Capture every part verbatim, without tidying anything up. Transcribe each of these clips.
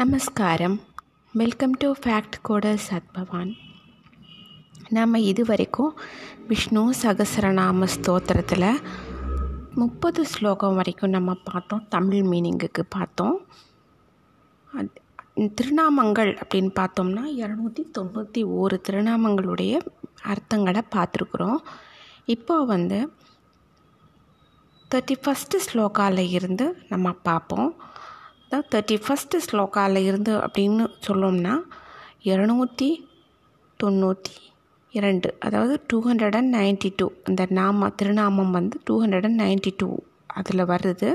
நமஸ்காரம். Welcome to fact கோட சத்பவான். நாம் இதுவரைக்கும் விஷ்ணு சகஸ்ரநாம ஸ்தோத்திரத்தில் முப்பது ஸ்லோகம் வரைக்கும் நம்ம பார்த்தோம். தமிழ் மீனிங்குக்கு பார்த்தோம். திருநாமங்கள் அப்படின்னு பார்த்தோம்னா இரநூத்தி தொண்ணூற்றி ஓரு திருநாமங்களுடைய அர்த்தங்களை பார்த்துருக்குறோம். இப்போ வந்து தேர்ட்டி ஃபஸ்ட்டு ஸ்லோகாவில் இருந்து நம்ம பார்ப்போம். அதான் தேர்ட்டி ஃபஸ்ட்டு ஸ்லோகாவில் இருந்து அப்படின்னு சொல்லோம்னா இரநூத்தி தொண்ணூற்றி இரண்டு, அதாவது two hundred and ninety two அந்த நாம திருநாமம் வந்து two hundred and ninety two அதில் வர்றது,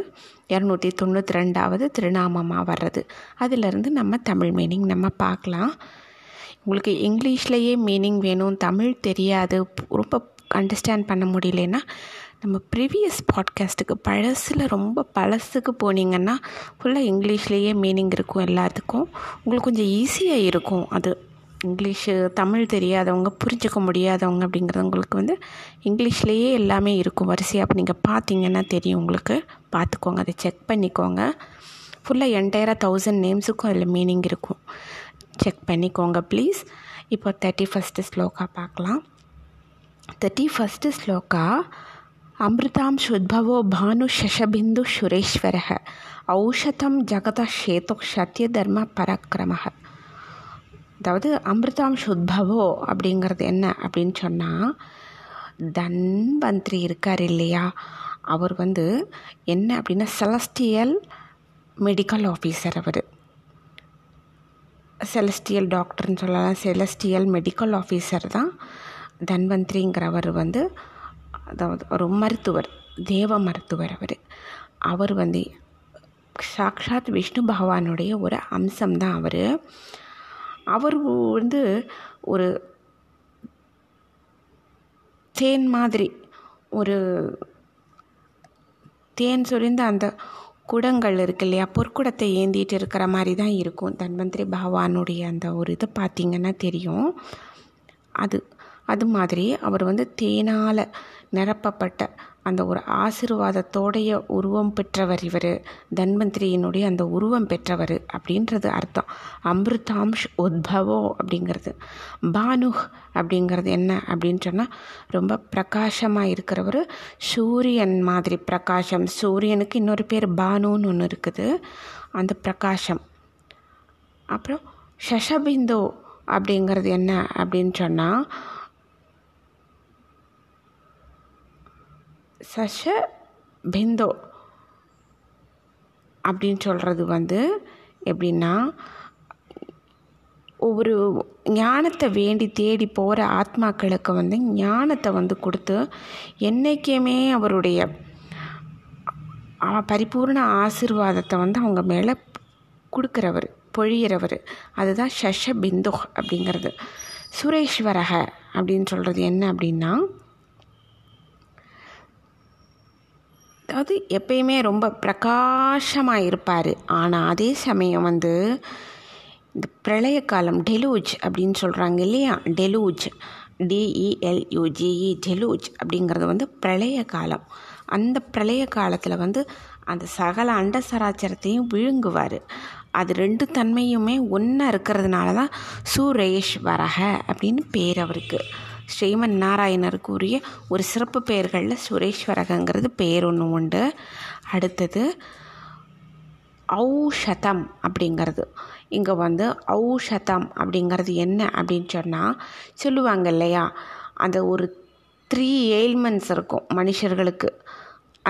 இரநூத்தி தொண்ணூற்றி ரெண்டாவது திருநாமமாக வர்றது. அதிலிருந்து நம்ம தமிழ் மீனிங் நம்ம பார்க்கலாம். உங்களுக்கு இங்கிலீஷ்லேயே மீனிங் வேணும், தமிழ் தெரியாது, ரொம்ப அண்டர்ஸ்டாண்ட் பண்ண முடியலன்னா நம்ம ப்ரீவியஸ் பாட்காஸ்ட்டுக்கு பழசில் ரொம்ப பழசுக்கு போனீங்கன்னா ஃபுல்லாக இங்கிலீஷ்லேயே மீனிங் இருக்கும் எல்லாத்துக்கும். உங்களுக்கு கொஞ்சம் ஈஸியாக இருக்கும். அது இங்கிலீஷு தமிழ் தெரியாதவங்க, புரிஞ்சிக்க முடியாதவங்க அப்படிங்கிறது உங்களுக்கு வந்து இங்கிலீஷ்லேயே எல்லாமே இருக்கும். வரிசையாக அப்போ நீங்கள் பார்த்தீங்கன்னா தெரியும் உங்களுக்கு. பார்த்துக்கோங்க, அதை செக் பண்ணிக்கோங்க. ஃபுல்லாக என்டையராக தௌசண்ட் நேம்ஸுக்கும் அதில் மீனிங் இருக்கும். செக் பண்ணிக்கோங்க ப்ளீஸ். இப்போ தேர்ட்டி ஃபஸ்ட்டு ஸ்லோகா பார்க்கலாம். தேர்ட்டி ஃபஸ்ட்டு ஸ்லோகா அமிர்தாம் சுத்பவோ பானு சஷபிந்து சுரேஸ்வரஹ ஔஷதம் ஜகத சேதோ சத்ய தர்ம பராக்கிரமஹ. அதாவது அமிர்தாம் சுத்பவோ அப்படிங்கிறது என்ன அப்படின்னு சொன்னால், தன்வந்திரி இருக்கார் இல்லையா, அவர் வந்து என்ன அப்படின்னா செலஸ்டியல் மெடிக்கல் ஆஃபீஸர். அவர் செலஸ்டியல் டாக்டர்னு சொல்லலாம், செலஸ்டியல் மெடிக்கல் ஆஃபீஸர் தான் தன்வந்திரிங்கிறவர். வந்து அதாவது ஒரு மருத்துவர், தேவ மருத்துவர். அவர் அவர் வந்து சாக்ஷாத் விஷ்ணு பகவானுடைய ஒரு அம்சம்தான் அவர். அவர் வந்து ஒரு தேன் மாதிரி, ஒரு தேன் சொரிந்த அந்த குடங்கள் இருக்கு இல்லையா, பொற்குடத்தை ஏந்திட்டு இருக்கிற மாதிரி தான் இருக்கும் தன்வந்திரி பகவானுடைய அந்த ஒரு இது பார்த்திங்கன்னா தெரியும். அது அது மாதிரி அவர் வந்து தேனால் நிரப்பப்பட்ட அந்த ஒரு ஆசீர்வாதத்தோடைய உருவம் பெற்றவர். இவர் தன்வந்திரியினுடைய அந்த உருவம் பெற்றவர் அப்படின்றது அர்த்தம். அமிர்தாம்ஷ் உத்பவோ அப்படிங்கிறது. பானுஹ் அப்படிங்கிறது என்ன அப்படின்னு சொன்னால், ரொம்ப பிரகாசமாக இருக்கிறவர், சூரியன் மாதிரி பிரகாசம். சூரியனுக்கு இன்னொரு பேர் பானுன்னு ஒன்று இருக்குது, அந்த பிரகாசம். அப்புறம் சஷபிந்தோ அப்படிங்கிறது என்ன அப்படின்னு சொன்னால், சஷ பிந்தோ அப்படின்னு சொல்கிறது வந்து எப்படின்னா, ஒவ்வொரு ஞானத்தை வேண்டி தேடி போகிற ஆத்மாக்களுக்கு வந்து ஞானத்தை வந்து கொடுத்து என்றைக்குமே அவருடைய பரிபூர்ண ஆசீர்வாதத்தை வந்து அவங்க மேலே கொடுக்குறவர், பொழியிறவர். அதுதான் சஷ பிந்தோ அப்படிங்கிறது. சுரேஸ்வரக அப்படின்னு சொல்கிறது என்ன அப்படின்னா, அதாவது எப்பயுமே ரொம்ப பிரகாசமாக இருப்பார். ஆனால் அதே சமயம் வந்து இந்த பிரளய காலம், டெலூஜ் அப்படின்னு சொல்கிறாங்க இல்லையா, டெலூஜ் டிஇஎல்யூஜிஇ டெலூஜ் அப்படிங்கிறது வந்து பிரளய காலம். அந்த பிரளய காலத்தில் வந்து அந்த சகல அண்ட சராச்சரத்தையும் விழுங்குவார். அது ரெண்டு தன்மையுமே ஒன்றா இருக்கிறதுனால தான் சுரேஸ்வரஹ அப்படின்னு பேர் அவருக்கு. ஸ்ரீமன் நாராயணருக்கு உரிய ஒரு சிறப்பு பெயர்களில் சுரேஸ்வரகங்கிறது பேர் ஒன்று உண்டு. அடுத்தது ஔஷதம் அப்படிங்கிறது. இங்கே வந்து ஔஷதம் அப்படிங்கிறது என்ன அப்படின்னு சொன்னால், சொல்லுவாங்க இல்லையா, அந்த ஒரு த்ரீ எயில்மெண்ட்ஸ் இருக்கும் மனுஷர்களுக்கு,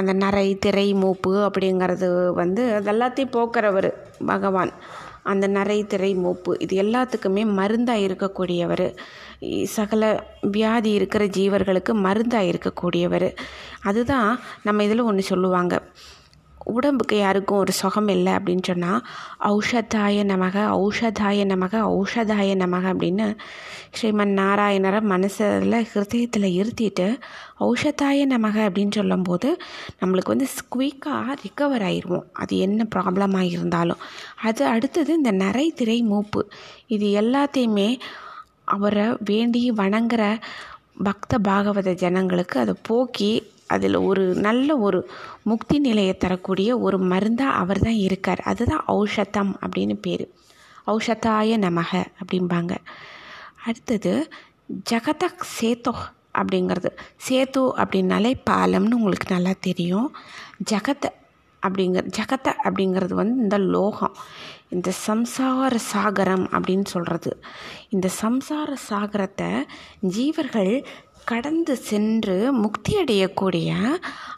அந்த நரை திரை மூப்பு அப்படிங்கிறது வந்து அதெல்லாத்தையும் போக்குறவர் பகவான். அந்த நரை திரை மூப்பு இது எல்லாத்துக்குமே மருந்தாக இருக்கக்கூடியவர், சகல வியாதி இருக்கிற ஜீவர்களுக்கு மருந்தாக இருக்கக்கூடியவர். அதுதான் நம்ம இதில் ஒன்று சொல்லுவாங்க, உடம்புக்கு யாருக்கும் ஒரு சுகம் இல்லை அப்படின்னு சொன்னால் ஔஷதாய நமக ஔஷதாய நமக ஔஷதாய நமக அப்படின்னு ஸ்ரீமன் நாராயணரை மனசில் ஹிருதயத்தில் இருத்திட்டு ஔஷதாய நமக அப்படின்னு சொல்லும்போது நம்மளுக்கு வந்து குயிக்காக ரிக்கவர் ஆயிடுவோம், அது என்ன ப்ராப்ளமாக இருந்தாலும். அது அடுத்தது இந்த நரை திரை மூப்பு இது எல்லாத்தையுமே அவரை வேண்டி வணங்குற பக்த பாகவத ஜனங்களுக்கு அதை போக்கி அதில் ஒரு நல்ல ஒரு முக்தி நிலையை தரக்கூடிய ஒரு மருந்தாக அவர் தான் இருக்கார். அதுதான் ஔஷதம் அப்படின்னு பேர். ஔஷதாய நமக அப்படிம்பாங்க. அடுத்தது ஜகத சேத்தோ அப்படிங்கிறது. சேத்து அப்படின்னாலே பாலம்னு உங்களுக்கு நல்லா தெரியும். ஜகத் அப்படிங்கிற ஜகத்தை அப்படிங்கிறது வந்து இந்த லோகம், இந்த சம்சார சாகரம் அப்படின்னு சொல்கிறது. இந்த சம்சார சாகரத்தை ஜீவர்கள் கடந்து சென்று முக்தி அடையக்கூடிய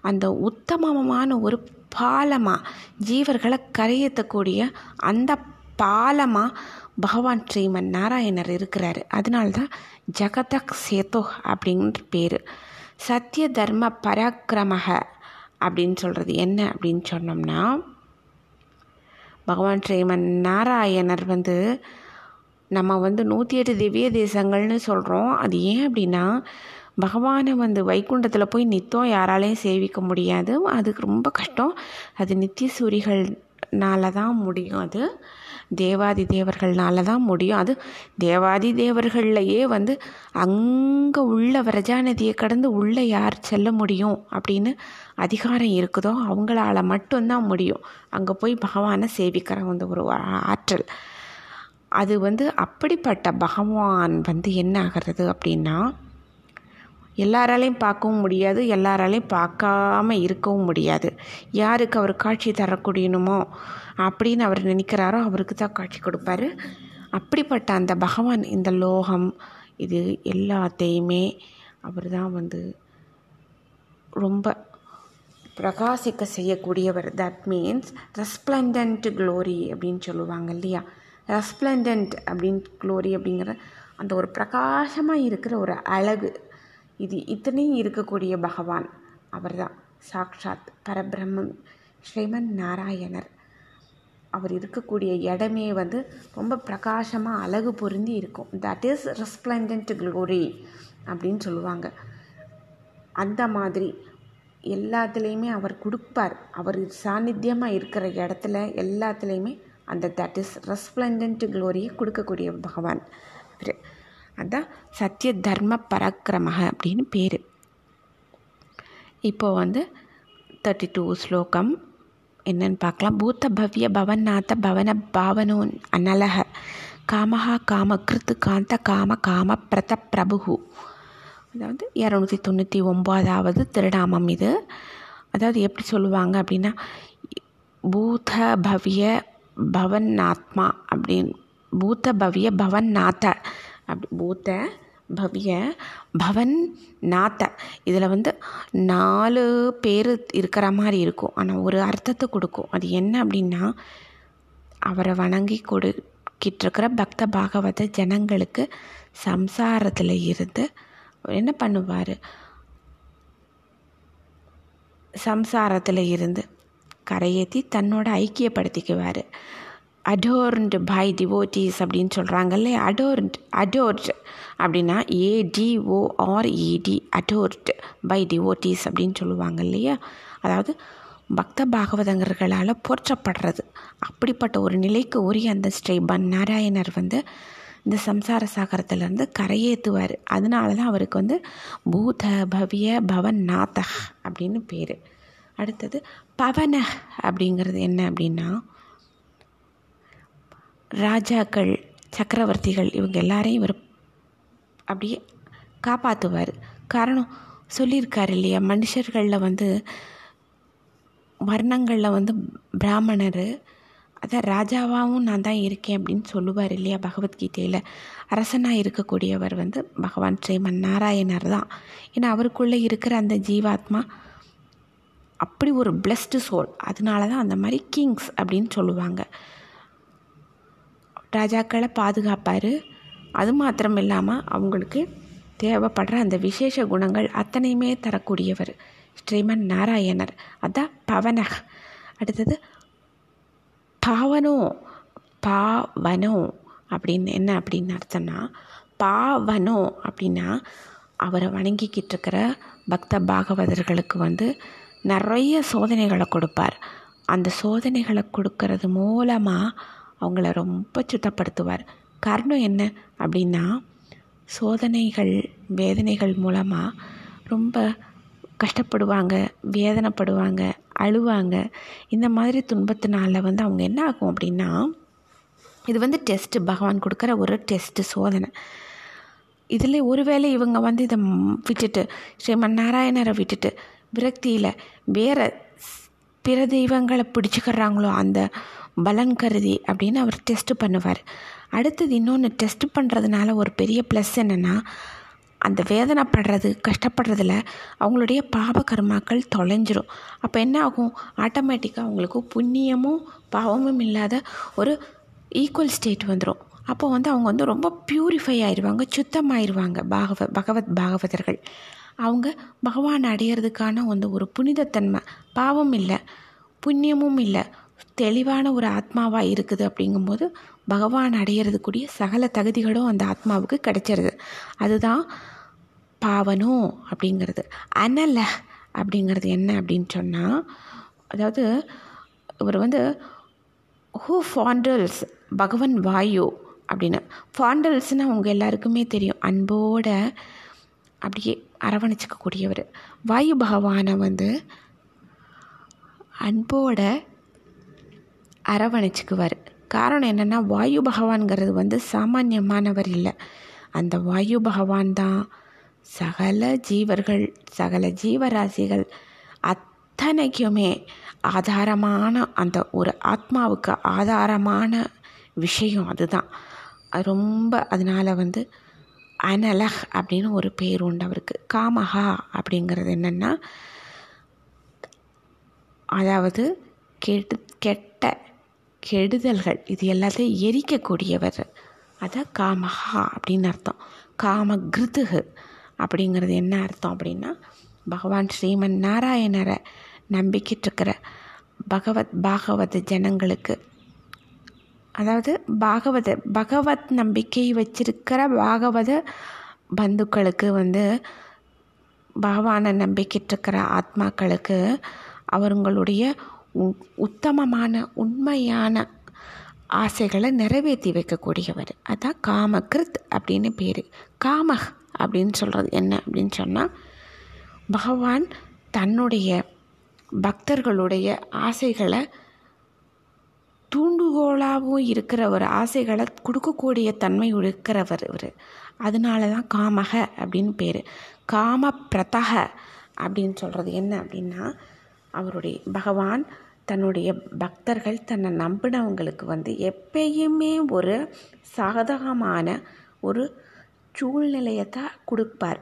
அந்த உத்தமமான ஒரு பாலமாக, ஜீவர்களை கரையத்தக்கூடிய அந்த பாலமாக பகவான் ஸ்ரீமன் நாராயணர் இருக்கிறார். அதனால்தான் ஜகதக் சேத்து அப்படின்ற பேர். சத்திய தர்ம பராக்கிரமக அப்படின்னு சொல்கிறது என்ன அப்படின்னு சொன்னோம்னா, பகவான் ஸ்ரீமன் நாராயணர் வந்து நம்ம வந்து நூற்றி எட்டு திவ்ய தேசங்கள்னு சொல்கிறோம். அது ஏன் அப்படின்னா, பகவானை வந்து வைகுண்டத்தில் போய் நித்தம் யாராலையும் சேவிக்க முடியாது, அதுக்கு ரொம்ப கஷ்டம். அது நித்திய சூரிகள்னால தான் முடியும், அது தேவாதி தேவர்கள்னால தான் முடியும். அது தேவாதி தேவர்கள்லையே வந்து அங்கே உள்ள விரஜா நதியை கடந்து உள்ளே யார் செல்ல முடியும் அப்படின்னு அதிகாரம் இருக்குதோ அவங்களால மட்டும்தான் முடியும் அங்கே போய் பகவானை சேவிக்கிற வந்து ஒரு ஆற்றல். அது வந்து அப்படிப்பட்ட பகவான் வந்து என்ன ஆகிறது அப்படின்னா, எல்லாராலையும் பார்க்கவும் முடியாது, எல்லாராலையும் பார்க்காம இருக்கவும் முடியாது. யாருக்கு அவர் காட்சி தரக்கூடியணுமோ அப்படின்னு அவர் நினைக்கிறாரோ அவருக்கு தான் காட்சி கொடுப்பார். அப்படிப்பட்ட அந்த பகவான் இந்த லோகம் இது எல்லாத்தையுமே அவர் தான் வந்து ரொம்ப பிரகாசிக்க செய்யக்கூடியவர். தட் மீன்ஸ் ரெஸ்ப்ளண்டன்ட் க்ளோரி அப்படின்னு சொல்லுவாங்க இல்லையா. ரெஸ்ப்ளண்டன்ட் அப்படின்னு க்ளோரி அப்படிங்கிற அந்த ஒரு பிரகாசமாக இருக்கிற ஒரு அழகு, இது இத்தனையும் இருக்கக்கூடிய பகவான் அவர் தான் சாக்ஷாத் பரபிரம்மம் ஸ்ரீமன் நாராயணர். அவர் இருக்கக்கூடிய இடமே வந்து ரொம்ப பிரகாசமாக அழகு பொருந்தி இருக்கும். தட் இஸ் ரெஸ்ப்ளண்டன்ட் க்ளோரி அப்படின்னு சொல்லுவாங்க. அந்த மாதிரி எல்லாத்துலேயுமே அவர் கொடுப்பார். அவர் சாநித்தியமாக இருக்கிற இடத்துல எல்லாத்துலேயுமே அந்த தட் இஸ் ரெஸ்ப்ளண்டன்ட் க்ளோரியை கொடுக்கக்கூடிய பகவான் அவர். அதுதான் சத்திய தர்ம பராக்கிரமக அப்படின்னு பேர். இப்போது வந்து தேர்ட்டி டூ ஸ்லோகம் என்னன்னு பார்க்கலாம். பூத்த பவ்ய பவநாத்த பவன பாவனோன் அனலக காமஹா காம கிருத்து காந்த காம காம பிரத பிரபு. அதாவது இரநூத்தி தொண்ணூற்றி ஒம்போதாவது திருநாமம் இது. அதாவது எப்படி சொல்லுவாங்க அப்படின்னா, பூத பவ்ய பவன் ஆத்மா அப்படின்னு, பூத்த பவ்ய பவன் நாத்த அப்படி, பூத்த பவ்ய பவன் நாத்த. இதில் வந்து நாலு பேர் இருக்கிற மாதிரி இருக்கும், ஆனால் ஒரு அர்த்தத்தை கொடுக்கும். அது என்ன அப்படின்னா, அவரை வணங்கி கொடுக்கிட்டிருக்கிற பக்த பாகவத ஜனங்களுக்கு சம்சாரத்தில் இருந்து அவர் என்ன பண்ணுவார், சம்சாரத்தில் இருந்து கரையேற்றி தன்னோட ஐக்கியப்படுத்திக்குவார். அடோர்ன்டு பை டிவோட்டீஸ் அப்படின்னு சொல்கிறாங்கல்ல. அடோர்ன்ட் அடோர்ட் அப்படின்னா ஏடிஓஆர்இடி, அடோர்ட் பை டிவோட்டீஸ் அப்படின்னு சொல்லுவாங்க இல்லையா. அதாவது பக்த பாகவதங்கர்களால் போற்றப்படுறது. அப்படிப்பட்ட ஒரு நிலைக்கு உரிய அந்த ஸ்ரீமன் நாராயணர் வந்து இந்த சம்சார சாகரத்திலேருந்து கரையேற்றுவார். அதனால தான் அவருக்கு வந்து பூத பவ்ய பவன் நாதஹ் அப்படின்னு பேர். அடுத்தது பவன அப்படிங்கிறது என்ன அப்படின்னா, ராஜாக்கள் சக்கரவர்த்திகள் இவங்க எல்லாரையும் இவர் அப்படியே காப்பாற்றுவார். காரணம் சொல்லியிருக்கார் இல்லையா, மனுஷர்களில் வந்து வர்ணங்களில் வந்து பிராமணர், அதான் ராஜாவாகவும் நான் தான் இருக்கேன் அப்படின்னு சொல்லுவார் இல்லையா பகவத்கீதையில். அரசனாக இருக்கக்கூடியவர் வந்து பகவான் ஸ்ரீமன் நாராயணர் தான். ஏன்னா அவருக்குள்ளே இருக்கிற அந்த ஜீவாத்மா அப்படி ஒரு பிளஸ்டு சோல். அதனால தான் அந்த மாதிரி கிங்ஸ் அப்படின்னு சொல்லுவாங்க. ராஜாக்களை பாதுகாப்பார். அது மாத்திரம் இல்லாமல் அவங்களுக்கு தேவைப்படுற அந்த விசேஷ குணங்கள் அத்தனையுமே தரக்கூடியவர் ஸ்ரீமன் நாராயணர். அதான் பவனஹ். அடுத்தது பாவனோ. பாவனோ அப்படின்னு என்ன அப்படின்னு அர்த்தம்னா, பாவனோ அப்படின்னா அவரை வணங்கிக்கிட்டு இருக்கிற பக்த பாகவதர்களுக்கு வந்து நிறைய சோதனைகளை கொடுப்பார். அந்த சோதனைகளை கொடுக்கறது மூலமாக அவங்கள ரொம்ப சுத்தப்படுத்துவார். காரணம் என்ன அப்படின்னா, சோதனைகள் வேதனைகள் மூலமாக ரொம்ப கஷ்டப்படுவாங்க, வேதனைப்படுவாங்க, அழுவாங்க. இந்த மாதிரி துன்பத்தினால் வந்து அவங்க என்ன ஆகும் அப்படின்னா, இது வந்து டெஸ்ட்டு, பகவான் கொடுக்குற ஒரு டெஸ்ட்டு, சோதனை. இதில் ஒருவேளை இவங்க வந்து இதை விட்டுட்டு, ஸ்ரீமன் நாராயணரை விட்டுட்டு விரக்தியில் வேறு பிற தெய்வங்களை பிடிச்சிக்கிறாங்களோ அந்த பலன் கருதி அப்படின்னு அவர் டெஸ்ட்டு பண்ணுவார். அடுத்தது இன்னொன்று, டெஸ்ட்டு பண்ணுறதுனால ஒரு பெரிய ப்ளஸ் என்னென்னா, அந்த வேதனைப்படுறது கஷ்டப்படுறதுல அவங்களுடைய பாப கர்மாக்கள் தொலைஞ்சிரும். அப்போ என்ன ஆகும், ஆட்டோமேட்டிக்காக அவங்களுக்கு புண்ணியமும் பாவமும் இல்லாத ஒரு ஈக்குவல் ஸ்டேட் வந்துடும். அப்போ வந்து அவங்க வந்து ரொம்ப பியூரிஃபை ஆயிடுவாங்க, சுத்தமாயிடுவாங்க. பாகவ பகவத் பாகவதர்கள் அவங்க பகவான் அடையிறதுக்கான வந்து ஒரு புனிதத்தன்மை, பாவம் இல்லை புண்ணியமும் இல்லை, தெளிவான ஒரு ஆத்மாவாக இருக்குது. அப்படிங்கும்போது பகவான் அடையிறதுக்குரிய சகல தகுதிகளும் அந்த ஆத்மாவுக்கு கிடைச்சிருது. அதுதான் பாவனம் அப்படிங்கிறது. அனல அப்படிங்கிறது என்ன அப்படின்னு சொன்னால், அதாவது இவர் வந்து ஹூ ஃபாண்டல்ஸ் பகவன் வாயு அப்படின்னு, ஃபாண்டல்ஸ்னால் அவங்க எல்லாருக்குமே தெரியும், அன்போட அப்படியே அரவணைச்சிக்கக்கூடியவர். வாயு பகவானை வந்து அன்போட அரவணைச்சிக்குவார். காரணம் என்னென்னா, வாயு பகவான்கிறது வந்து சாமானியமானவர் இல்லை. அந்த வாயு பகவான் தான் சகல ஜீவர்கள், சகல ஜீவராசிகள் அத்தனைக்குமே ஆதாரமான, அந்த ஒரு ஆத்மாவுக்கு ஆதாரமான விஷயம் அதுதான் ரொம்ப. அதனால் வந்து அனலஹ் அப்படின்னு ஒரு பேர் உண்டு அவருக்கு. காமஹா அப்படிங்கிறது என்னென்னா, அதாவது கெடு கெட்ட கெடுதல்கள் இது எல்லாத்தையும் எரிக்கக்கூடியவர். அதான் காமஹா அப்படின்னு அர்த்தம். காம கிருத்துகு அப்படிங்கிறது என்ன அர்த்தம் அப்படின்னா, பகவான் ஸ்ரீமன் நாராயணரை நம்பிக்கிட்டு இருக்கிற பகவத் பாகவத ஜனங்களுக்கு, அதாவது பாகவத பகவத் நம்பிக்கை வச்சிருக்கிற பாகவத பந்துக்களுக்கு வந்து, பகவானை நம்பிக்கிட்டு இருக்கிற ஆத்மாக்களுக்கு அவங்களுடைய உத்தமமான உண்மையான ஆசைகளை நிறைவேற்றி வைக்கக்கூடியவர். அதான் காமகிருத் அப்படின்னு பேர். காமஹ் அப்படின்னு சொல்கிறது என்ன அப்படின்னு சொன்னால், பகவான் தன்னுடைய பக்தர்களுடைய ஆசைகளை தூண்டுகோளாகவும் இருக்கிற ஒரு ஆசைகளை கொடுக்கக்கூடிய தன்மை இருக்கிறவர் இவர். அதனால தான் காமக அப்படின்னு பேர். காம பிரதக அப்படின்னு சொல்கிறது என்ன அப்படின்னா, அவருடைய பகவான் தன்னுடைய பக்தர்கள், தன்னை நம்பினவங்களுக்கு வந்து எப்பயுமே ஒரு சாதகமான ஒரு சூழ்நிலையத்தை கொடுப்பார்.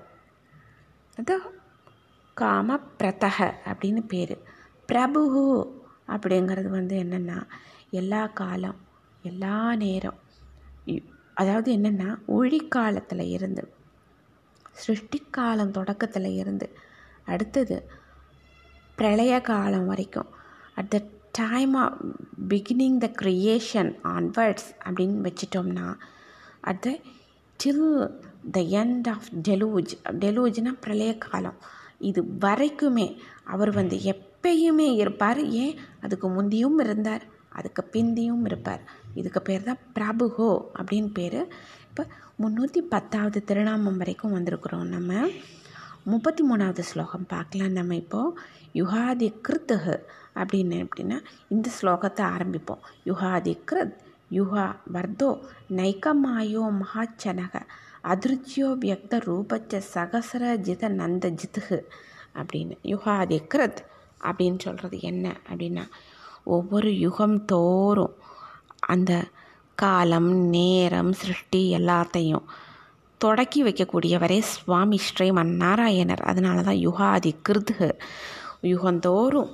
அது காம பிரதக அப்படின்னு பேர். பிரபு அப்படிங்கிறது வந்து என்னென்னா, எல்லா காலம் எல்லா நேரம், அதாவது என்னென்னா ஒழிக்காலத்தில் இருந்து, சிருஷ்டிக்காலம் தொடக்கத்தில் இருந்து அடுத்தது பிரளய காலம் வரைக்கும், at the time of beginning the creation onwards அப்படின்னு வச்சிட்டோம்னா, at the till the end of deluge. டெலூஜ்னால் பிரளய காலம். இது வரைக்குமே அவர் வந்து எப்பயுமே இருப்பார். ஏன், அதுக்கு முந்தியும் இருந்தார், அதுக்கு பிந்தியும் இருப்பார். இதுக்கு பேர் தான் பிரபுகோ அப்படின்னு பேர். இப்போ முந்நூற்றி பத்தாவது திருநாமம் வரைக்கும் வந்திருக்கிறோம். நம்ம முப்பத்தி மூணாவது ஸ்லோகம் பார்க்கலாம். நம்ம இப்போது யுகாதி கிருத்துகு அப்படின்னு அப்படின்னா இந்த ஸ்லோகத்தை ஆரம்பிப்போம். யுகாதி கிருத் யுகா வர்தோ நைக்கமாயோ மகாச்சனக அதிருச்சியோ வியக்த ரூபச்ச சகசர ஜித நந்த ஜித்துகு அப்படின்னு. யுகாதி கிருத் அப்படின்னு சொல்கிறது என்ன அப்படின்னா, ஒவ்வொரு யுகம் தோறும் அந்த காலம் நேரம் சிருஷ்டி எல்லாத்தையும் தொடக்கி வைக்கக்கூடியவரே சுவாமி ஸ்ரீமன் நாராயணர். அதனால தான் யுகாதி கிருத்து, யுகந்தோறும்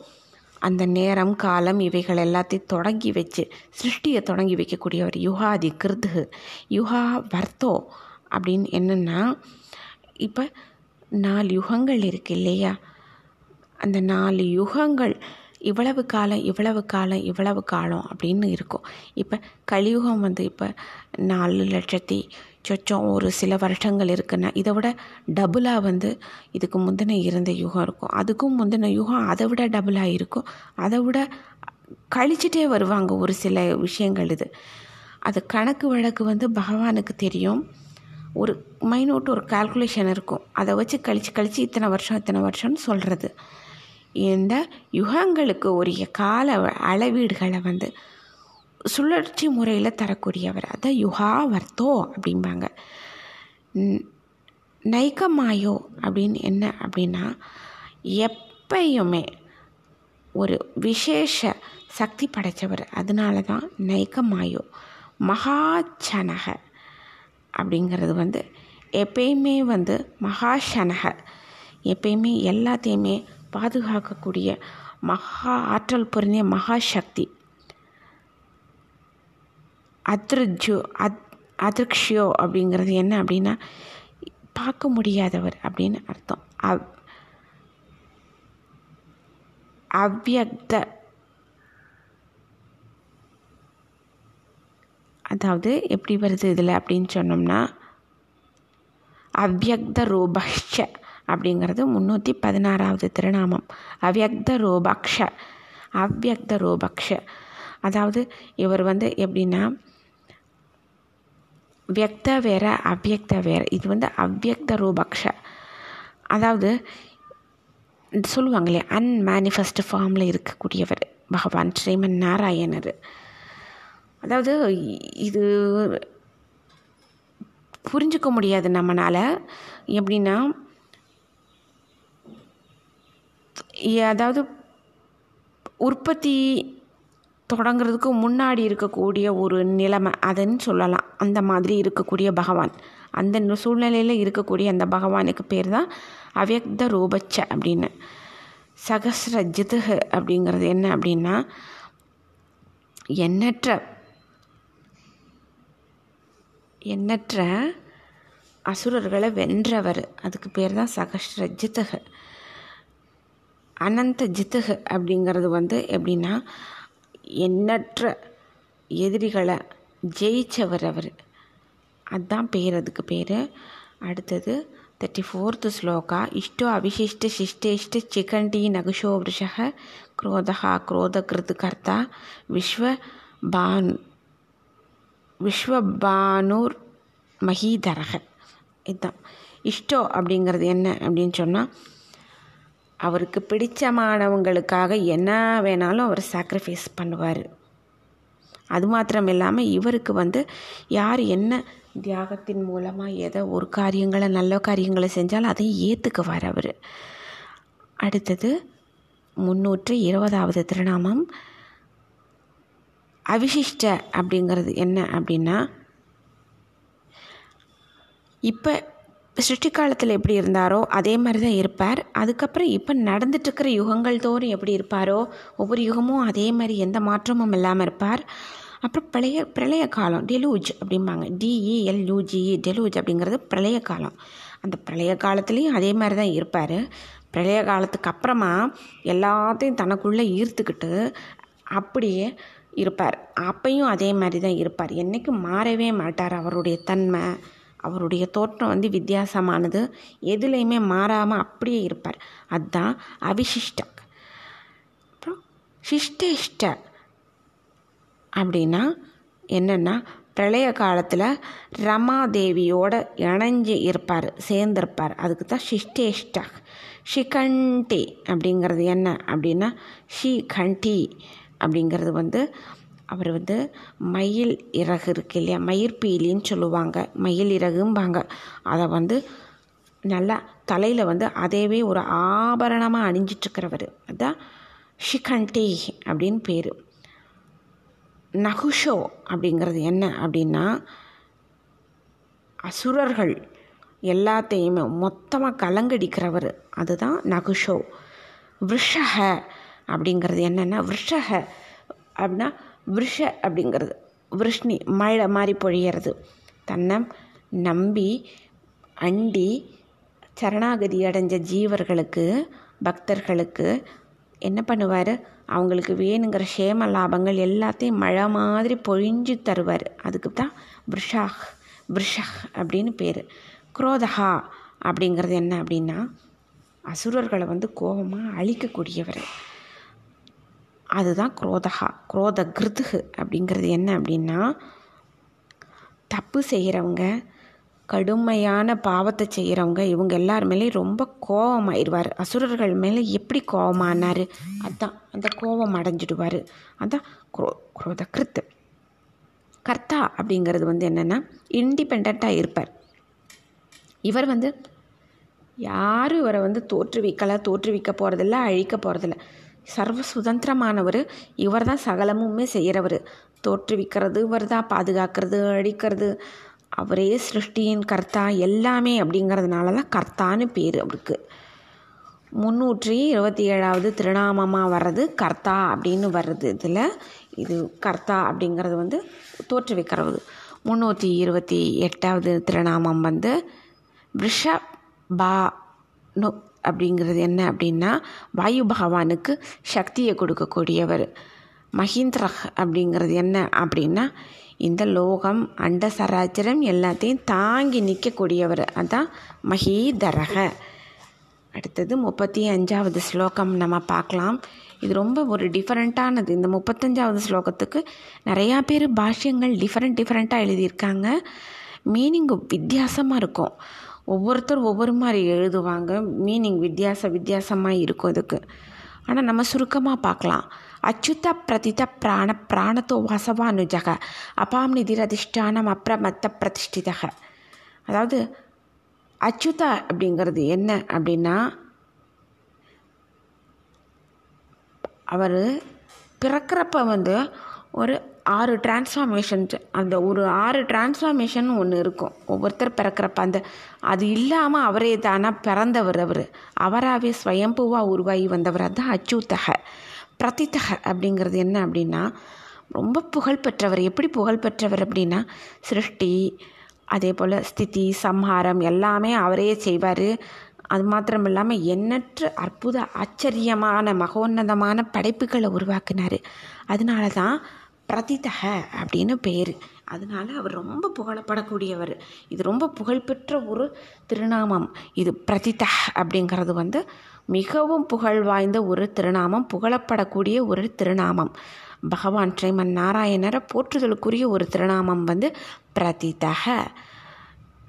அந்த நேரம் காலம் இவைகள் எல்லாத்தையும் தொடங்கி வச்சு சிருஷ்டியை தொடங்கி வைக்கக்கூடியவர் யுகாதி கிருத்து. யுகா வர்த்தோ அப்படின்னு என்னென்னா, இப்போ நாலு யுகங்கள் இருக்குது இல்லையா, அந்த நாலு யுகங்கள் இவ்வளவு காலம் இவ்வளவு காலம் இவ்வளவு காலம் அப்படின்னு இருக்கும். இப்போ கலியுகம் வந்து இப்போ நாலு லட்சத்தி சொச்சம் ஒரு சில வருஷங்கள் இருக்குன்னா, இதை விட டபுளாக வந்து இதுக்கு முந்தின இருந்த யுகம் இருக்கும், அதுக்கும் முந்தின யுகம் அதை விட டபுளாக இருக்கும், அதை விட கழிச்சிட்டே வருவாங்க ஒரு சில விஷயங்கள். இது அது கணக்கு வழக்கு வந்து பகவானுக்கு தெரியும். ஒரு மைனூட் ஒரு கால்குலேஷன் இருக்கும், அதை வச்சு கழித்து கழித்து இத்தனை வருஷம் இத்தனை வருஷம்னு சொல்கிறது. இந்த யுகங்களுக்கு உரிய கால அளவீடுகளை வந்து சுழற்சி முறையில் தரக்கூடியவர், அதை யுகா வர்த்தோ அப்படிம்பாங்க. நைக்கமாயோ அப்படின்னு என்ன அப்படின்னா, எப்பயுமே ஒரு விசேஷ சக்தி படைத்தவர், அதனால தான் நைக்கமாயோ. மகாசனக அப்படிங்கிறது வந்து எப்பயுமே வந்து மகாசனக, எப்பயுமே எல்லாத்தையுமே பாதுகாக்கக்கூடிய மகா ஆற்றல் பொருந்திய மகாசக்தி. அதிர்ஜோ அத் அதிர்க்ஷியோ அப்படிங்கிறது என்ன அப்படின்னா, பார்க்க முடியாதவர் அப்படின்னு அர்த்தம். அவ் அவ்யக்த, அதாவது எப்படி வருது இதில் அப்படின்னு சொன்னோம்னா, அவ்யக்த ரூபக்ஷ அப்படிங்கிறது முந்நூற்றி பதினாறாவது திருநாமம். அவ்யக்த ரூபக்ஷ அவ்யக்த ரூபக்ஷ, அதாவது இவர் வந்து எப்படின்னா வியக்த வேறு அவ்யக்த வேறு, இது வந்து அவ்யக்த ரூபக்ஷ. அதாவது சொல்லுவாங்களே அன்மேனிஃபெஸ்ட் ஃபார்மில் இருக்கக்கூடியவர் பகவான் ஸ்ரீமன் நாராயணர். அதாவது இது புரிஞ்சுக்க முடியாது நம்மளால். எப்படின்னா, அதாவது உற்பத்தி தொடங்கிறதுக்கு முன்னாடி இருக்கக்கூடிய ஒரு நிலைமை அதுன்னு சொல்லலாம். அந்த மாதிரி இருக்கக்கூடிய பகவான், அந்த சூழ்நிலையில் இருக்கக்கூடிய அந்த பகவானுக்கு பேர் தான் அவ்யக்த ரூபச்ச அப்படின்னு. சகஸ்ர ஜிதுகு அப்படிங்கிறது என்ன அப்படின்னா, எண்ணற்ற எண்ணற்ற அசுரர்களை வென்றவர், அதுக்கு பேர் தான் சகஸ்ர ஜிதுகு. அனந்த ஜிதுகு அப்படிங்கிறது வந்து எப்படின்னா, எண்ணற்ற எதிரிகளை ஜெயிச்சவர் அவர், அதுதான் பேர், அதுக்கு பேர். அடுத்தது தேர்ட்டி ஃபோர்த்து ஸ்லோகா. இஷ்டோ அவிசிஷ்ட சிஷ்டேஷ்ட சிகண்டி நகுஷோ விருஷக குரோதகா குரோத கிருது கர்த்தா விஸ்வபானு விஸ்வபானூர் மகீதரக. இதுதான் இஷ்டோ அப்படிங்கிறது என்ன அப்படின்னு சொன்னால், அவருக்கு பிடிச்சமானவங்களுக்காக என்ன வேணாலும் அவர் சாக்ரிஃபைஸ் பண்ணுவார். அது மாத்திரம் இல்லாமல் இவருக்கு வந்து யார் என்ன தியாகத்தின் மூலமாக எதை ஒரு காரியங்களை நல்ல காரியங்களை செஞ்சாலும் அதை ஏற்றுக்குவார் அவர். அடுத்தது முந்நூற்று இருபதாவது திருநாமம். அவிசிஷ்ட அப்படிங்கிறது என்ன அப்படின்னா, இப்போ சிருஷ்டி காலத்தில் எப்படி இருந்தாரோ அதே மாதிரி தான் இருப்பார். அதுக்கப்புறம் இப்போ நடந்துட்டுருக்கிற யுகங்கள் தோறும் எப்படி இருப்பாரோ ஒவ்வொரு யுகமும் அதே மாதிரி எந்த மாற்றமும் இல்லாமல் இருப்பார். அப்புறம் பிரளய பிரளய காலம், டெலூஜ் அப்படிம்பாங்க, டிஇஎல்யூஜிஇ டெலூஜ் அப்படிங்கிறது பிரளய காலம். அந்த பிரளய காலத்துலேயும் அதே மாதிரி தான் இருப்பார். பிரளய காலத்துக்கு அப்புறமா எல்லாத்தையும் தனக்குள்ளே ஈர்த்துக்கிட்டு அப்படியே இருப்பார். அப்பையும் அதே மாதிரி தான் இருப்பார், என்றைக்கும் மாறவே மாட்டார். அவருடைய தன்மை, அவருடைய தோற்றம் வந்து வித்தியாசமானது, எதுலேயுமே மாறாமல் அப்படியே இருப்பார். அதுதான் அவிசிஷ்ட. அப்புறம் சிஷ்டேஷ்ட அப்படின்னா என்னென்னா, பிரளய காலத்தில் ரமாதேவியோடு இணைஞ்சு இருப்பார், சேர்ந்திருப்பார், அதுக்கு தான் சிஷ்டேஷ்ட. ஷிகண்டி அப்படிங்கிறது என்ன அப்படின்னா, ஷிகண்டி அப்படிங்கிறது வந்து அவர் வந்து மயில் இறகு இருக்கு இல்லையா, மயிர்பீலின்னு சொல்லுவாங்க, மயில் இறகும்பாங்க, அதை வந்து நல்லா தலையில் வந்து அதேவே ஒரு ஆபரணமாக அணிஞ்சிட்ருக்கிறவர், அதுதான் ஷிகண்டி அப்படின்னு பேர். நகுஷோ அப்படிங்கிறது என்ன அப்படின்னா, அசுரர்கள் எல்லாத்தையுமே மொத்தமாக கலங்கடிக்கிறவர், அதுதான் நகுஷோ. விருஷக அப்படிங்கிறது என்னென்னா, விருஷக அப்படின்னா விருஷ அப்படிங்கிறது விருஷ்ணி மழை மாதிரி பொழியறது, தன்னை நம்பி அண்டி சரணாகதி அடைஞ்ச ஜீவர்களுக்கு பக்தர்களுக்கு என்ன பண்ணுவார், அவங்களுக்கு வேணுங்கிற சேம லாபங்கள் எல்லாத்தையும் மழை மாதிரி பொழிஞ்சு தருவார், அதுக்கு தான் விருஷாக் விருஷக் அப்படின்னு பேர். குரோதகா அப்படிங்கிறது என்ன அப்படின்னா, அசுரர்களை வந்து கோபமாக அழிக்கக்கூடியவர், அதுதான் குரோதகா. குரோத கிருதுகு அப்படிங்கிறது என்ன அப்படின்னா, தப்பு செய்கிறவங்க கடுமையான பாவத்தை செய்கிறவங்க இவங்க எல்லார் மேலேயும் ரொம்ப கோபமாயிடுவார். அசுரர்கள் மேலே எப்படி கோபமானார், அதான் அந்த கோபம் அடைஞ்சிடுவார். அதான் குரோ குரோதகிருத்து. கர்த்தா அப்படிங்கிறது வந்து என்னென்னா இண்டிபெண்ட்டாக இருப்பார். இவர் வந்து யாரும் இவரை வந்து தோற்றுவிக்கலை, தோற்றுவிக்க போகிறதில்ல, அழிக்க போகிறதில்ல. சர்வ சுதந்திரமானவர். இவர் தான் சகலமுமே செய்கிறவர். தோற்றுவிக்கிறது இவர் தான், பாதுகாக்கிறது, அழிக்கிறது அவரே. சிருஷ்டியின் கர்த்தா எல்லாமே. அப்படிங்கிறதுனால தான் கர்த்தான்னு பேர் அவருக்கு. முந்நூற்றி இருபத்தி ஏழாவது திருநாமமாக வர்றது கர்த்தா அப்படின்னு வர்றது. இதில் இது கர்த்தா அப்படிங்கிறது வந்து தோற்றுவிக்கிறது. முந்நூற்றி இருபத்தி எட்டாவது திருநாமம் வந்து விஷபா நு அப்படிங்கிறது என்ன அப்படின்னா வாயு பகவானுக்கு சக்தியை கொடுக்கக்கூடியவர். மஹிந்திரஹ் அப்படிங்கிறது என்ன அப்படின்னா இந்த லோகம் அண்ட சராச்சரம் எல்லாத்தையும் தாங்கி நிற்கக்கூடியவர். அதான் மஹீதரக. அடுத்தது முப்பத்தி அஞ்சாவது ஸ்லோகம் நம்ம பார்க்கலாம். இது ரொம்ப ஒரு டிஃப்ரெண்ட்டானது. இந்த முப்பத்தஞ்சாவது ஸ்லோகத்துக்கு நிறையா பேர் பாஷ்யங்கள் டிஃப்ரெண்ட் டிஃப்ரெண்ட்டாக எழுதியிருக்காங்க. மீனிங் வித்தியாசமாக இருக்கும். ஒவ்வொருத்தர் ஒவ்வொரு மாதிரி எழுதுவாங்க. மீனிங் வித்தியாச வித்தியாசமாக இருக்கும் இதுக்கு. ஆனால் நம்ம சுருக்கமாக பார்க்கலாம். அச்சுத்த பிரதித பிராண பிராணத்தோ வாசவானுஜக அபாம் நிதிரதிஷ்டானம் அப்ரமத்த பிரதிஷ்டிதக. அதாவது அச்சுதா அப்படிங்கிறது என்ன அப்படின்னா அவர் பிறக்கிறப்ப வந்து ஒரு ஆறு டிரான்ஸ்ஃபார்மேஷன், அந்த ஒரு ஆறு டிரான்ஸ்ஃபார்மேஷன் ஒன்று இருக்கும் ஒவ்வொருத்தர் பிறக்கிறப்ப. அந்த அது இல்லாமல் அவரே தானாக பிறந்தவர். அவர் அவராகவே ஸ்வயம்பூவாக உருவாகி வந்தவர். அதுதான் அச்சுதக. பிரதித்தக அப்படிங்கிறது என்ன அப்படின்னா ரொம்ப புகழ்பெற்றவர். எப்படி புகழ்பெற்றவர் அப்படின்னா சிருஷ்டி, அதே போல் ஸ்திதி, சம்ஹாரம் எல்லாமே அவரே செய்வார். அது மாத்திரம் இல்லாமல் எண்ணற்ற அற்புத ஆச்சரியமான மகோன்னதமான படைப்புகளை உருவாக்கினார். அதனால தான் பிரதித்தக அப்படின்னு பேர். அதனால அவர் ரொம்ப புகழப்படக்கூடியவர். இது ரொம்ப புகழ்பெற்ற ஒரு திருநாமம். இது பிரதித்தக அப்படிங்கிறது வந்து மிகவும் புகழ் வாய்ந்த ஒரு திருநாமம், புகழப்படக்கூடிய ஒரு திருநாமம். பகவான் ஸ்ரீமன் நாராயணரை போற்றுதலுக்குரிய ஒரு திருநாமம் வந்து பிரதிதக.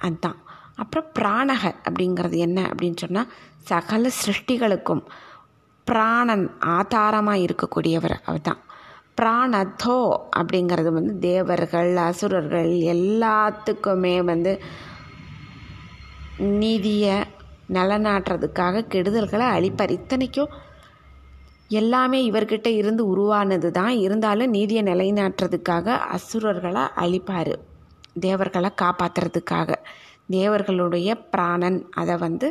அதுதான். அப்புறம் பிராணக அப்படிங்கிறது என்ன அப்படின்னு சொன்னால் சகல சிருஷ்டிகளுக்கும் பிராணன் ஆதாரமாக இருக்கக்கூடியவர். அதுதான் பிராணத்தோ அப்படிங்கிறது வந்து தேவர்கள் அசுரர்கள் எல்லாத்துக்குமே வந்து நீதியை நிலநாட்டுறதுக்காக கெடுதல்களை அழிப்பார். இத்தனைக்கும் எல்லாமே இவர்கிட்ட இருந்து உருவானது தான். இருந்தாலும் நீதியை நிலைநாட்டுறதுக்காக அசுரர்களை அழிப்பார், தேவர்களை காப்பாற்றுறதுக்காக. தேவர்களுடைய பிராணன் அதை வந்து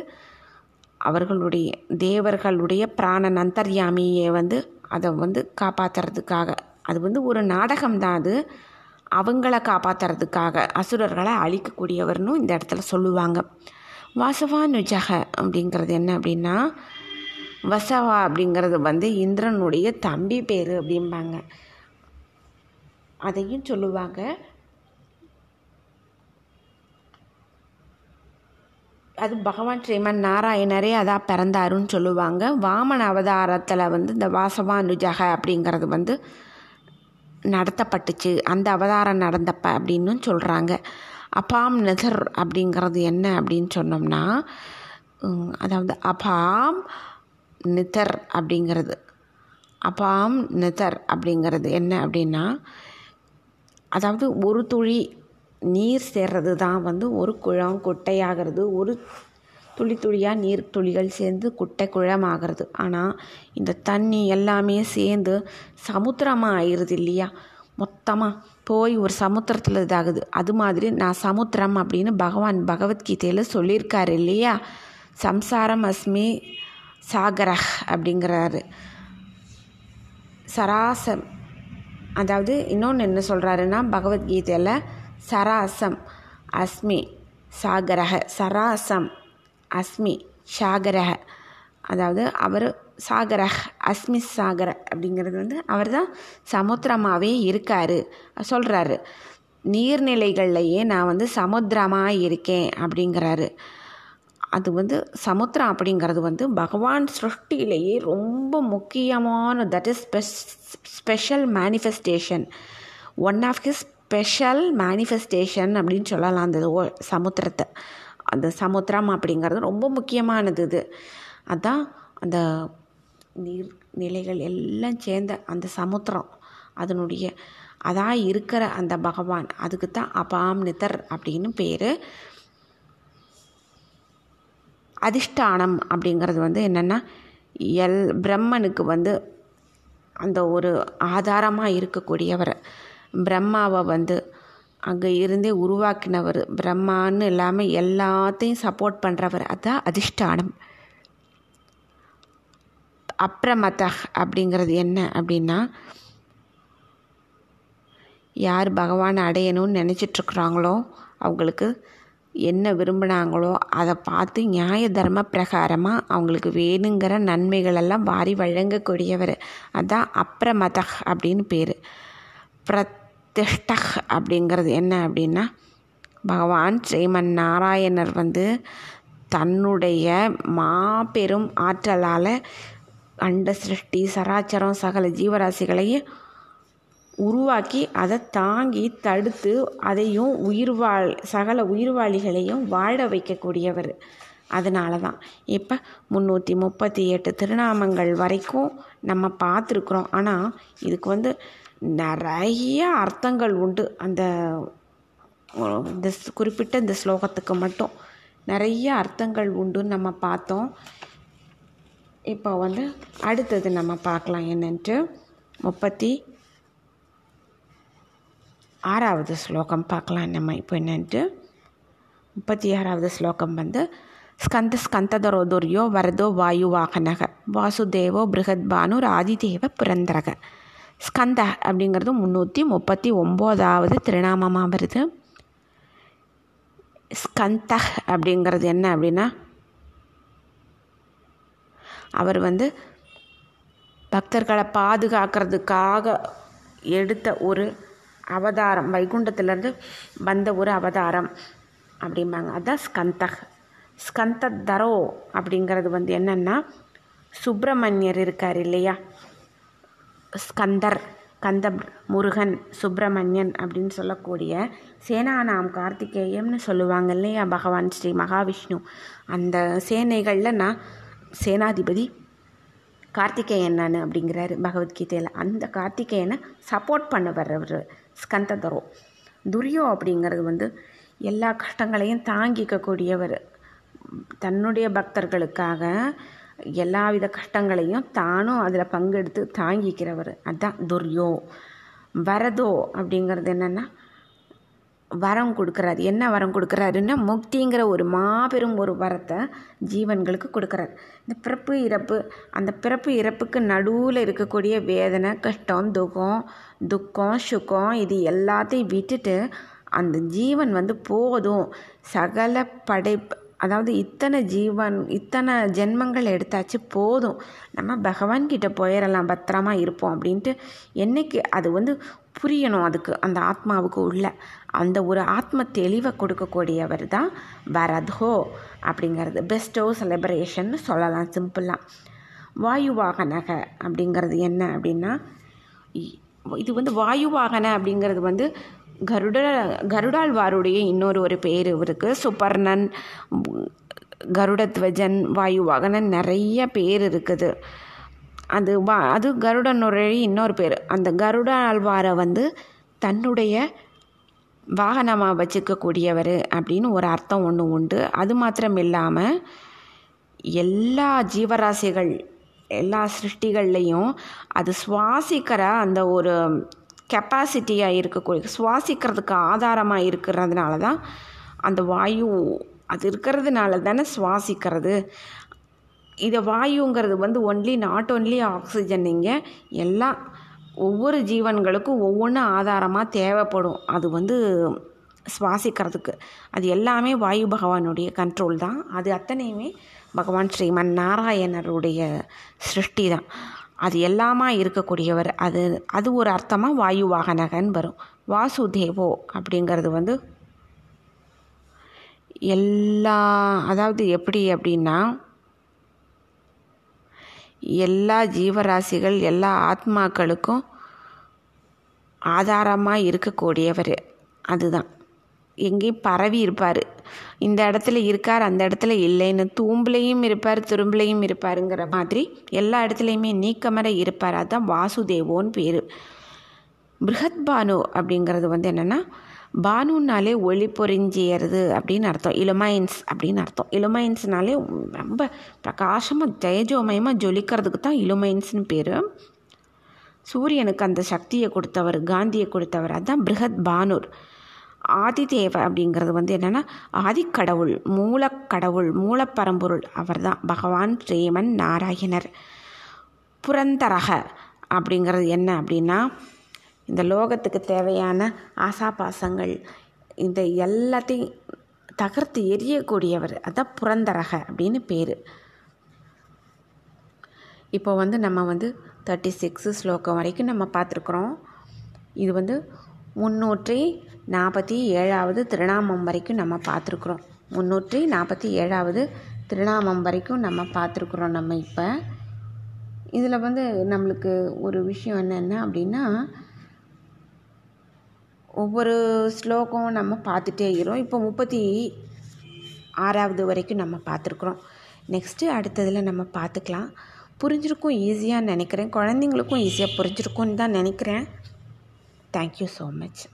அவர்களுடைய தேவர்களுடைய பிராணன் அந்தர்யாமியை வந்து அதை வந்து காப்பாற்றுறதுக்காக. அது வந்து ஒரு நாடகம்தான். அது அவங்கள காப்பாற்றுறதுக்காக அசுரர்களை அழிக்கக்கூடியவர்னு இந்த இடத்துல சொல்லுவாங்க. வாசவானுஜக அப்படிங்கிறது என்ன அப்படின்னா வசவா அப்படிங்கிறது வந்து இந்திரனுடைய தம்பி பேர் அப்படிம்பாங்க. அதையும் சொல்லுவாங்க. அது பகவான் ஸ்ரீமன் நாராயணரே அதான் பிறந்தாருன்னு சொல்லுவாங்க. வாமன அவதாரத்தில் வந்து இந்த வாசவானுஜக அப்படிங்கிறது வந்து நடத்தப்பட்டுச்சு, அந்த அவதாரம் நடந்தப்ப அப்படின்னு சொல்கிறாங்க. அபாம் நெதர் அப்படிங்கிறது என்ன அப்படின்னு சொன்னோம்னா அதாவது அபாம் நிதர் அப்படிங்கிறது. அபாம் நிதர் அப்படிங்கிறது என்ன அப்படின்னா அதாவது ஒரு துளி நீர் சேர்றது தான் வந்து ஒரு குளம் குட்டையாகிறது. ஒரு துளி துளியாக நீர் துளிகள் சேர்ந்து குட்டை குளமாகிறது. ஆனால் இந்த தண்ணி எல்லாமே சேர்ந்து சமுத்திரமாக ஆயிடுது இல்லையா, மொத்தமாக போய் ஒரு சமுத்திரத்தில் இதாகுது. அது மாதிரி நான் சமுத்திரம் அப்படின்னு பகவான் பகவத்கீதையில் சொல்லியிருக்காரு இல்லையா. சம்சாரம் அஸ்மி சாகரஹ் அப்படிங்கிறாரு. சராசம், அதாவது இன்னொன்று என்ன சொல்கிறாருன்னா பகவத்கீதையில் சராசம் அஸ்மி சாகரஹ, சராசம் அஸ்மி சாகரஹ, அதாவது அவர் சாகரஹ் அஸ்மி சாகர அப்படிங்கிறது வந்து அவர் தான் சமுத்திரமாகவே இருக்கார் சொல்கிறாரு. நீர்நிலைகள்லையே நான் வந்து சமுத்திரமாக இருக்கேன் அப்படிங்கிறாரு. அது வந்து சமுத்திரம் அப்படிங்கிறது வந்து பகவான் சிருஷ்டியிலேயே ரொம்ப முக்கியமான, that is special manifestation, one of his special manifestation அப்படின்னு சொல்லலாம். அந்த ஓ சமுத்திரத்தை அந்த சமுத்திரம் அப்படிங்கிறது ரொம்ப முக்கியமானது. இது அதுதான் அந்த நீர் நிலைகள் எல்லாம் சேர்ந்த அந்த சமுத்திரம், அதனுடைய அதான் இருக்கிற அந்த பகவான், அதுக்கு தான் அபாம் நிதர் அப்படின்னு பேர். அதிஷ்டானம் அப்படிங்கிறது வந்து என்னென்னா எல் பிரம்மனுக்கு வந்து அந்த ஒரு ஆதாரமாக இருக்கக்கூடியவர், பிரம்மாவை வந்து அங்கே இருந்தே உருவாக்கினவர், பிரம்மான்னு இல்லாமல் எல்லாத்தையும் சப்போர்ட் பண்ணுறவர், அதுதான் அதிஷ்டானம். அப்ரமதஹ் அப்படிங்கிறது என்ன அப்படின்னா, யார் பகவானை அடையணும்னு நினச்சிட்ருக்குறாங்களோ அவங்களுக்கு என்ன விரும்பினாங்களோ அதை பார்த்து நியாய தர்ம பிரகாரமாக அவங்களுக்கு வேணுங்கிற நன்மைகளெல்லாம் வாரி வழங்கக்கூடியவர், அதுதான் அப்ரமதஹ் அப்படின்னு பேர். பிரதிஷ்டஹ் அப்படிங்கிறது என்ன அப்படின்னா, பகவான் ஸ்ரீமன் நாராயணர் வந்து தன்னுடைய மாபெரும் ஆற்றலால் அண்ட சிருஷ்டி சராச்சரம் சகல ஜீவராசிகளையும் உருவாக்கி அதை தாங்கி தடுத்து அதையும் உயிர் வாழ் சகல உயிர்வாளிகளையும் வாழ வைக்கக்கூடியவர். அதனால தான் இப்போ முந்நூற்றி முப்பத்தி எட்டு திருநாமங்கள் வரைக்கும் நம்ம பார்த்துருக்குறோம். ஆனால் இதுக்கு வந்து நிறைய அர்த்தங்கள் உண்டு. அந்த இந்த குறிப்பிட்ட இந்த ஸ்லோகத்துக்கு மட்டும் நிறைய அர்த்தங்கள் உண்டுன்னு நம்ம பார்த்தோம். இப்போ வந்து அடுத்தது நம்ம பார்க்கலாம் என்னென்ட்டு முப்பத்தி ஆறாவது ஸ்லோகம் பார்க்கலாம் நம்ம இப்போ என்னென்ட்டு. முப்பத்தி ஆறாவது ஸ்லோகம் வந்து ஸ்கந்த ஸ்கந்ததரோ துர்யோ வரதோ வாயு வாகனக வாசுதேவோ பிருகத்பானுர் ஆதிதேவ புரந்தரக. ஸ்கந்த அப்படிங்கிறது முந்நூற்றி முப்பத்தி ஒம்போதாவது திருநாமமாக வருது. ஸ்கந்த அப்படிங்கிறது என்ன அப்படின்னா, அவர் வந்து பக்தர்களை பாதுகாக்கிறதுக்காக எடுத்த ஒரு அவதாரம், வைகுண்டத்திலேருந்து வந்த ஒரு அவதாரம் அப்படிம்பாங்க, அதுதான் ஸ்கந்தக். ஸ்கந்ததரோ அப்படிங்கிறது வந்து என்னென்னா, சுப்பிரமணியர் இருக்கார் இல்லையா, ஸ்கந்தர் கந்த முருகன் சுப்பிரமணியன் அப்படின்னு சொல்லக்கூடிய சேனானாம் கார்த்திகேயம்னு சொல்லுவாங்க இல்லையா பகவான் ஸ்ரீ மகாவிஷ்ணு, அந்த சேனைகளில் நான் சேனாதிபதி கார்த்திகேயன் நான் அப்படிங்கிறாரு பகவத்கீதையில். அந்த கார்த்திகேயனை சப்போர்ட் பண்ண வர்றவர் ஸ்கந்ததரோ. துரியோ அப்படிங்கிறது வந்து எல்லா கஷ்டங்களையும் தாங்கிக்கக்கூடியவர், தன்னுடைய பக்தர்களுக்காக எல்லாவித கஷ்டங்களையும் தானும் அதில் பங்கெடுத்து தாங்கிக்கிறவர், அதுதான் துரியோ. வரதோ அப்படிங்கிறது என்னென்னா, வரம் கொடுக்குறாரு. என்ன வரம் கொடுக்குறாருன்னா, முக்திங்கிற ஒரு மாபெரும் ஒரு வரத்தை ஜீவன்களுக்கு கொடுக்குறாரு. இந்த பிறப்பு இறப்பு, அந்த பிறப்பு இறப்புக்கு நடுவில் இருக்கக்கூடிய வேதனை கஷ்டம் துகம் துக்கம் சுகம் இது எல்லாத்தையும் விட்டுட்டு அந்த ஜீவன் வந்து போதும் சகல படை, அதாவது இத்தனை ஜீவன் இத்தனை ஜென்மங்கள் எடுத்தாச்சு போதும் நம்ம பகவான்கிட்ட போயிடலாம் பத்திரமா இருப்போம் அப்படின்ட்டு என்றைக்கு அது வந்து புரியணும், அதுக்கு அந்த ஆத்மாவுக்கு உள்ள அந்த ஒரு ஆத்ம தெளிவை கொடுக்கக்கூடியவர் தான் வரதோ அப்படிங்கிறது. பெஸ்டோ செலிப்ரேஷன் சொல்லலாம் சிம்பிளாக. வாயுவாகனக அப்படிங்கிறது என்ன அப்படின்னா, இது வந்து வாயுவாகன அப்படிங்கிறது வந்து கருட கருடாழ்வாருடைய இன்னொரு ஒரு பேர் இவருக்கு. சுபர்ணன், கருடத்வஜன், வாயுவாகனன் நிறைய பேர் இருக்குது. அது வா அது கருடனுடைய இன்னொரு பேர். அந்த கருடாழ்வாரை வந்து தன்னுடைய வாகனமாக வச்சுக்கக்கூடியவர் அப்படின்னு ஒரு அர்த்தம் ஒன்று உண்டு. அது மாத்திரம் இல்லாமல் எல்லா ஜீவராசிகள் எல்லா சிருஷ்டிகள்லேயும் அது சுவாசிக்கிற அந்த ஒரு கெப்பாசிட்டியாக இருக்கக்கூடிய சுவாசிக்கிறதுக்கு ஆதாரமாக இருக்கிறதுனால தான் அந்த வாயு அது இருக்கிறதுனால தானே சுவாசிக்கிறது. இதை வாயுங்கிறது வந்து ஒன்லி நாட் ஒன்லி ஆக்சிஜன், இங்கே எல்லாம் ஒவ்வொரு ஜீவன்களுக்கும் ஒவ்வொன்றும் ஆதாரமாக தேவைப்படும் அது வந்து சுவாசிக்கிறதுக்கு. அது எல்லாமே வாயு பகவானுடைய கண்ட்ரோல் தான். அது அத்தனையுமே பகவான் ஸ்ரீமன் நாராயணருடைய சிருஷ்டி தான். அது எல்லாமா இருக்கக்கூடியவர், அது அது ஒரு அர்த்தமாக வாயு வாகனகன் வரும். வாசுதேவோ அப்படிங்கிறது வந்து எல்லா, அதாவது எப்படி அப்படின்னா, எல்லா ஜீவராசிகள் எல்லா ஆத்மாக்களுக்கும் ஆதாரமாக இருக்கக்கூடியவர். அதுதான் எங்கேயும் பரவி இருப்பார், இந்த இடத்துல இருக்கார் அந்த இடத்துல இல்லைன்னு, தூம்புலையும் இருப்பார் துரும்புலையும் இருப்பாருங்கிற மாதிரி எல்லா இடத்துலையுமே நீக்கமர இருப்பார். அதுதான் வாசுதேவோன்னு பேர். பிருஹத் பானு அப்படிங்கிறது வந்து என்னென்னா, பானுனாலே ஒளி பொறிஞ்சியறது அப்படின்னு அர்த்தம், இலுமைன்ஸ் அப்படின்னு அர்த்தம். இலுமைன்ஸ்னாலே ரொம்ப பிரகாசமாக ஜெயஜோமயமாக ஜொலிக்கிறதுக்கு தான் இலுமைன்ஸ்னு பேர். சூரியனுக்கு அந்த சக்தியை கொடுத்தவர், காந்தியை கொடுத்தவர், அதுதான் பிருஹத் பானுர். ஆதிதேவ அப்படிங்கிறது வந்து என்னென்னா, ஆதிக்கடவுள், மூலக்கடவுள், மூலப்பரம்பொருள், அவர் தான் பகவான் ஸ்ரீமன் நாராயணர். புரந்தரக அப்படிங்கிறது என்ன அப்படின்னா, இந்த லோகத்துக்கு தேவையான ஆசாபாசங்கள் இந்த எல்லாத்தையும் தகர்த்து எரியக்கூடியவர், அதுதான் புரந்தரக அப்படின்னு பேர். இப்போ வந்து நம்ம வந்து தேர்ட்டி சிக்ஸு ஸ்லோகம் வரைக்கும் நம்ம பார்த்துருக்குறோம். இது வந்து முந்நூற்றி நாற்பத்தி ஏழாவது திருநாமம் வரைக்கும் நம்ம பார்த்துருக்குறோம். முந்நூற்றி நாற்பத்தி ஏழாவது திருநாமம் வரைக்கும் நம்ம பார்த்துருக்குறோம். நம்ம இப்போ இதில் வந்து நம்மளுக்கு ஒரு விஷயம் என்னென்ன அப்படின்னா, ஒவ்வொரு ஸ்லோகம் நம்ம பார்த்துட்டே இருக்கிறோம். இப்போ முப்பத்தி ஆறாவது வரைக்கும் நம்ம பார்த்துருக்குறோம். நெக்ஸ்ட்டு அடுத்ததில் நம்ம பார்த்துக்கலாம். புரிஞ்சிருக்கும் ஈஸியாக நினைக்கிறேன், குழந்தைங்களுக்கும் ஈஸியாக புரிஞ்சிருக்கும்னு தான் நினைக்கிறேன். Thank you so much.